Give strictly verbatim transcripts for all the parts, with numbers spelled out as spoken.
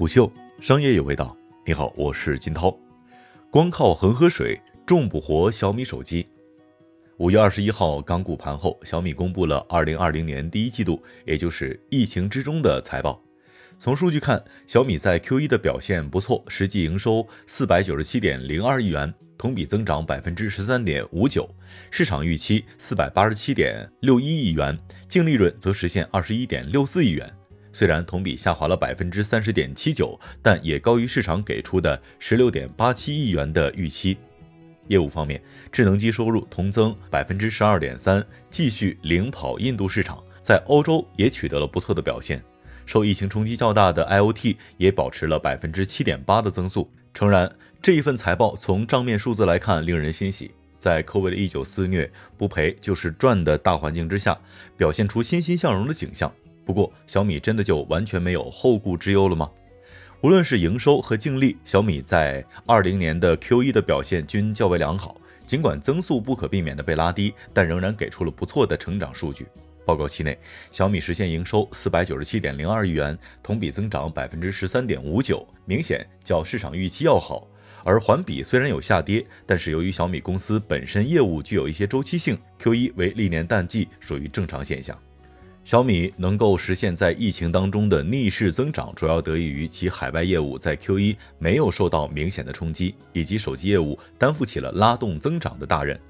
不秀，商业有味道。你好，我是金涛。光靠恒河水种不活小米手机。五月二十一号港股盘后，小米公布了二零二零年第一季度，也就是疫情之中的财报。从数据看，小米在 Q一 的表现不错，实际营收 四百九十七点零二亿元，同比增长 百分之十三点五九， 市场预期 四百八十七点六一亿元，净利润则实现 二十一点六四亿元。虽然同比下滑了 百分之三十点七九， 但也高于市场给出的 十六点八七亿元的预期。业务方面，智能机收入同增 百分之十二点三， 继续领跑印度市场，在欧洲也取得了不错的表现。受疫情冲击较大的 I O T 也保持了 百分之七点八 的增速。诚然，这一份财报从账面数字来看令人欣喜。在 COVID 十九 肆虐，不赔就是赚的大环境之下，表现出欣欣向荣的景象。不过，小米真的就完全没有后顾之忧了吗？无论是营收和净利，小米在二零年的 Q一 的表现均较为良好。尽管增速不可避免的被拉低，但仍然给出了不错的成长数据。报告期内，小米实现营收 四百九十七点零二亿元，同比增长 百分之十三点五九， 明显较市场预期要好。而环比虽然有下跌，但是由于小米公司本身业务具有一些周期性， Q一 为历年淡季，属于正常现象。小米能够实现在疫情当中的逆势增长，主要得益于其海外业务在 Q一 没有受到明显的冲击，以及手机业务担负起了拉动增长的大任。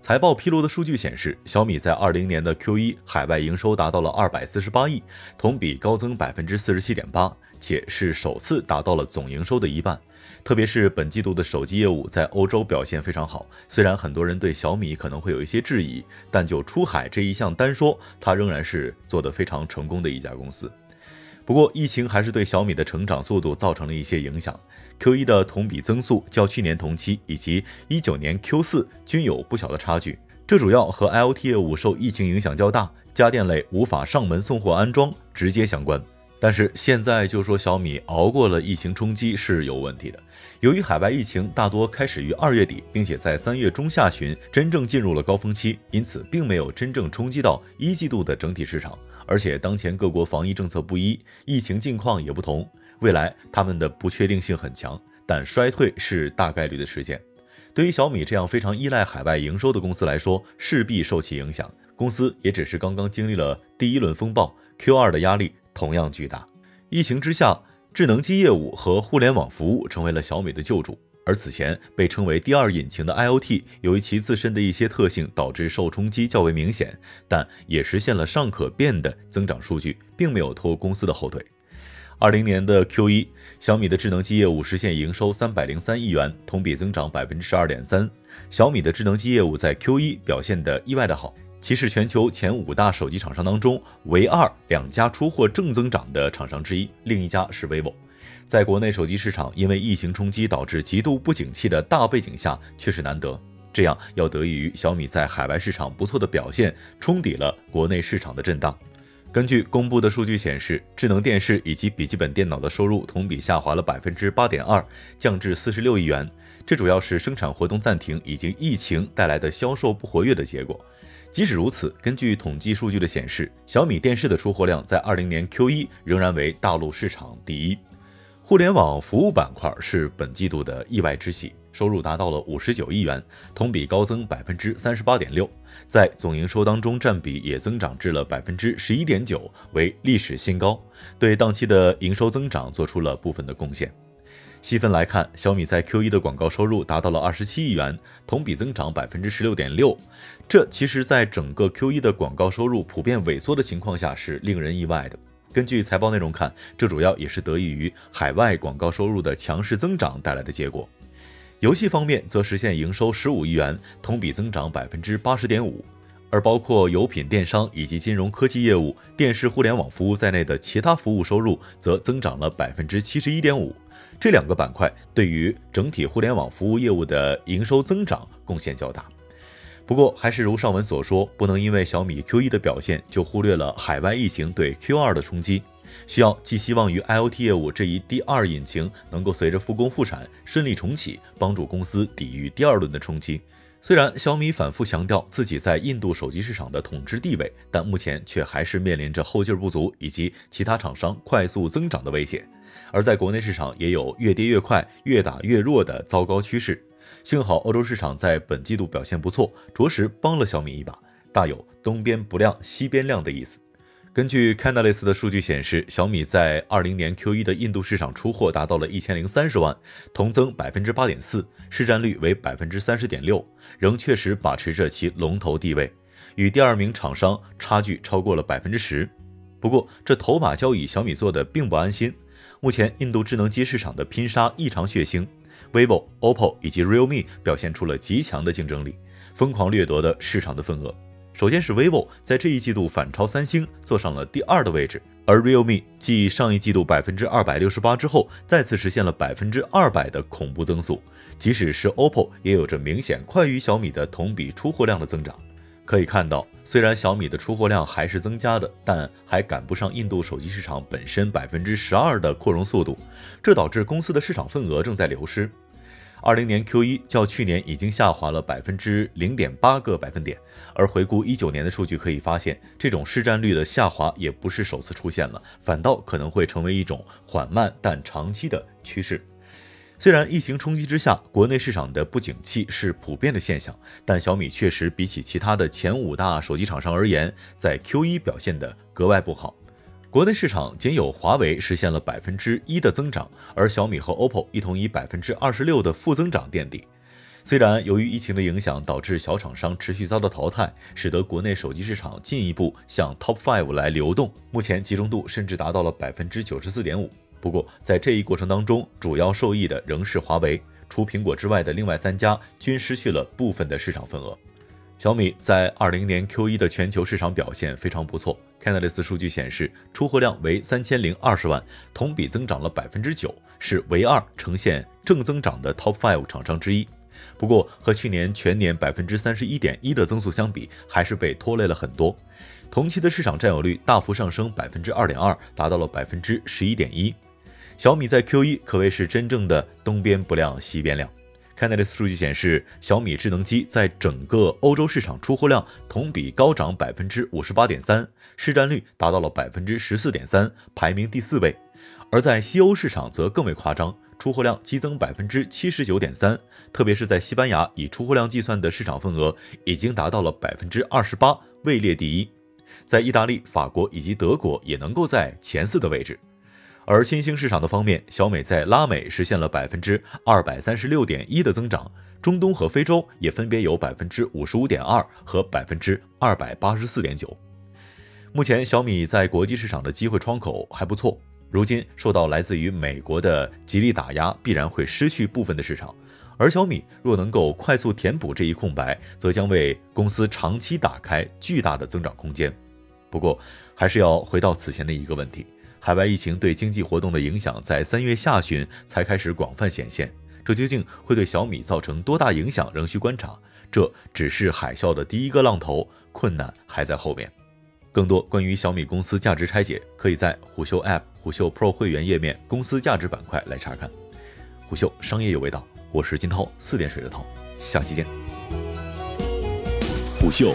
财报披露的数据显示，小米在二零年的 Q一 海外营收达到了二百四十八亿，同比高增 百分之四十七点八， 且是首次达到了总营收的一半。特别是本季度的手机业务在欧洲表现非常好，虽然很多人对小米可能会有一些质疑，但就出海这一项单说，它仍然是做得非常成功的一家公司。不过，疫情还是对小米的成长速度造成了一些影响。Q一 的同比增速较去年同期以及一九年 Q四 均有不小的差距，这主要和 I O T 业务受疫情影响较大，家电类无法上门送货安装直接相关。但是现在就说小米熬过了疫情冲击是有问题的。由于海外疫情大多开始于二月底，并且在三月中下旬真正进入了高峰期，因此并没有真正冲击到一季度的整体市场。而且当前各国防疫政策不一，疫情境况也不同，未来他们的不确定性很强，但衰退是大概率的实现。对于小米这样非常依赖海外营收的公司来说，势必受其影响。公司也只是刚刚经历了第一轮风暴， Q二 的压力同样巨大。疫情之下，智能机业务和互联网服务成为了小米的救主，而此前被称为第二引擎的 I O T， 由于其自身的一些特性导致受冲击较为明显，但也实现了尚可变的增长数据，并没有拖公司的后腿。二零年的 Q一， 小米的智能机业务实现营收三百零三亿元，同比增长 百分之十二点三。 小米的智能机业务在 Q一 表现得意外的好，其是全球前五大手机厂商当中唯二两家出货正增长的厂商之一，另一家是 vivo。 在国内手机市场因为疫情冲击导致极度不景气的大背景下，确实难得。这样要得益于小米在海外市场不错的表现，冲抵了国内市场的震荡。根据公布的数据显示，智能电视以及笔记本电脑的收入同比下滑了 百分之八点二， 降至四十六亿元，这主要是生产活动暂停以及疫情带来的销售不活跃的结果。即使如此，根据统计数据的显示，小米电视的出货量在二零年 Q一 仍然为大陆市场第一。互联网服务板块是本季度的意外之喜，收入达到了五十九亿元，同比高增 百分之三十八点六， 在总营收当中占比也增长至了 百分之十一点九， 为历史新高，对当期的营收增长做出了部分的贡献。细分来看，小米在 Q一 的广告收入达到了二十七亿元，同比增长 百分之十六点六， 这其实在整个 Q一 的广告收入普遍萎缩的情况下是令人意外的。根据财报内容看，这主要也是得益于海外广告收入的强势增长带来的结果。游戏方面则实现营收十五亿元，同比增长 百分之八十点五， 而包括油品电商以及金融科技业务、电视互联网服务在内的其他服务收入则增长了 百分之七十一点五，这两个板块对于整体互联网服务业务的营收增长贡献较大。不过还是如上文所说，不能因为小米 Q一 的表现就忽略了海外疫情对 Q二 的冲击，需要寄希望于 I O T 业务这一第二引擎能够随着复工复产顺利重启，帮助公司抵御第二轮的冲击。虽然小米反复强调自己在印度手机市场的统治地位，但目前却还是面临着后劲不足以及其他厂商快速增长的威胁。而在国内市场也有越跌越快、越打越弱的糟糕趋势。幸好欧洲市场在本季度表现不错，着实帮了小米一把，大有东边不亮西边亮的意思。根据 Canalys 的数据显示，小米在二零年 Q一 的印度市场出货达到了一千零三十万，同增 百分之八点四， 市占率为 百分之三十点六， 仍确实把持着其龙头地位，与第二名厂商差距超过了 百分之十。 不过这头把交椅小米做的并不安心，目前印度智能机市场的拼杀异常血腥， vivo、O P P O 以及 Realme 表现出了极强的竞争力，疯狂掠夺的市场的份额。首先是 vivo 在这一季度反超三星，坐上了第二的位置，而 Realme 继上一季度 百分之二百六十八 之后，再次实现了 百分之二百 的恐怖增速。即使是 O P P O 也有着明显快于小米的同比出货量的增长。可以看到，虽然小米的出货量还是增加的，但还赶不上印度手机市场本身 百分之十二 的扩容速度，这导致公司的市场份额正在流失。二零年 Q一 较去年已经下滑了 零点八 个百分点，而回顾一九年的数据可以发现，这种市占率的下滑也不是首次出现了，反倒可能会成为一种缓慢但长期的趋势。虽然疫情冲击之下，国内市场的不景气是普遍的现象，但小米确实比起其他的前五大手机厂商而言，在 Q一 表现得格外不好。国内市场仅有华为实现了 百分之一 的增长，而小米和 O P P O 一同以 百分之二十六 的负增长垫底。虽然由于疫情的影响导致小厂商持续遭到淘汰，使得国内手机市场进一步向 Top 五 来流动，目前集中度甚至达到了 百分之九十四点五。 不过在这一过程当中，主要受益的仍是华为，除苹果之外的另外三家均失去了部分的市场份额。小米在二零年 Q一 的全球市场表现非常不错， Canalys 数据显示出货量为三千零二十万，同比增长了 百分之九， 是唯二呈现正增长的 Top 五 厂商之一。不过和去年全年 百分之三十一点一 的增速相比，还是被拖累了很多，同期的市场占有率大幅上升 百分之二点二， 达到了 百分之十一点一。 小米在 Q一 可谓是真正的东边不亮西边亮。Canalys 数据显示，小米智能机在整个欧洲市场出货量同比高涨 百分之五十八点三， 市占率达到了 百分之十四点三， 排名第四位。而在西欧市场则更为夸张，出货量激增 百分之七十九点三， 特别是在西班牙，以出货量计算的市场份额已经达到了 百分之二十八， 位列第一。在意大利、法国以及德国也能够在前四的位置。而新兴市场的方面，小米在拉美实现了 百分之二百三十六点一 的增长，中东和非洲也分别有 百分之五十五点二 和 百分之二百八十四点九。 目前小米在国际市场的机会窗口还不错，如今受到来自于美国的极力打压，必然会失去部分的市场，而小米若能够快速填补这一空白，则将为公司长期打开巨大的增长空间。不过还是要回到此前的一个问题，海外疫情对经济活动的影响在三月下旬才开始广泛显现，这究竟会对小米造成多大影响仍需观察，这只是海啸的第一个浪头，困难还在后面。更多关于小米公司价值拆解，可以在虎嗅 App、 虎嗅 Pro 会员页面公司价值板块来查看。虎嗅商业有味道，我是金涛，四点水的涛，下期见。虎嗅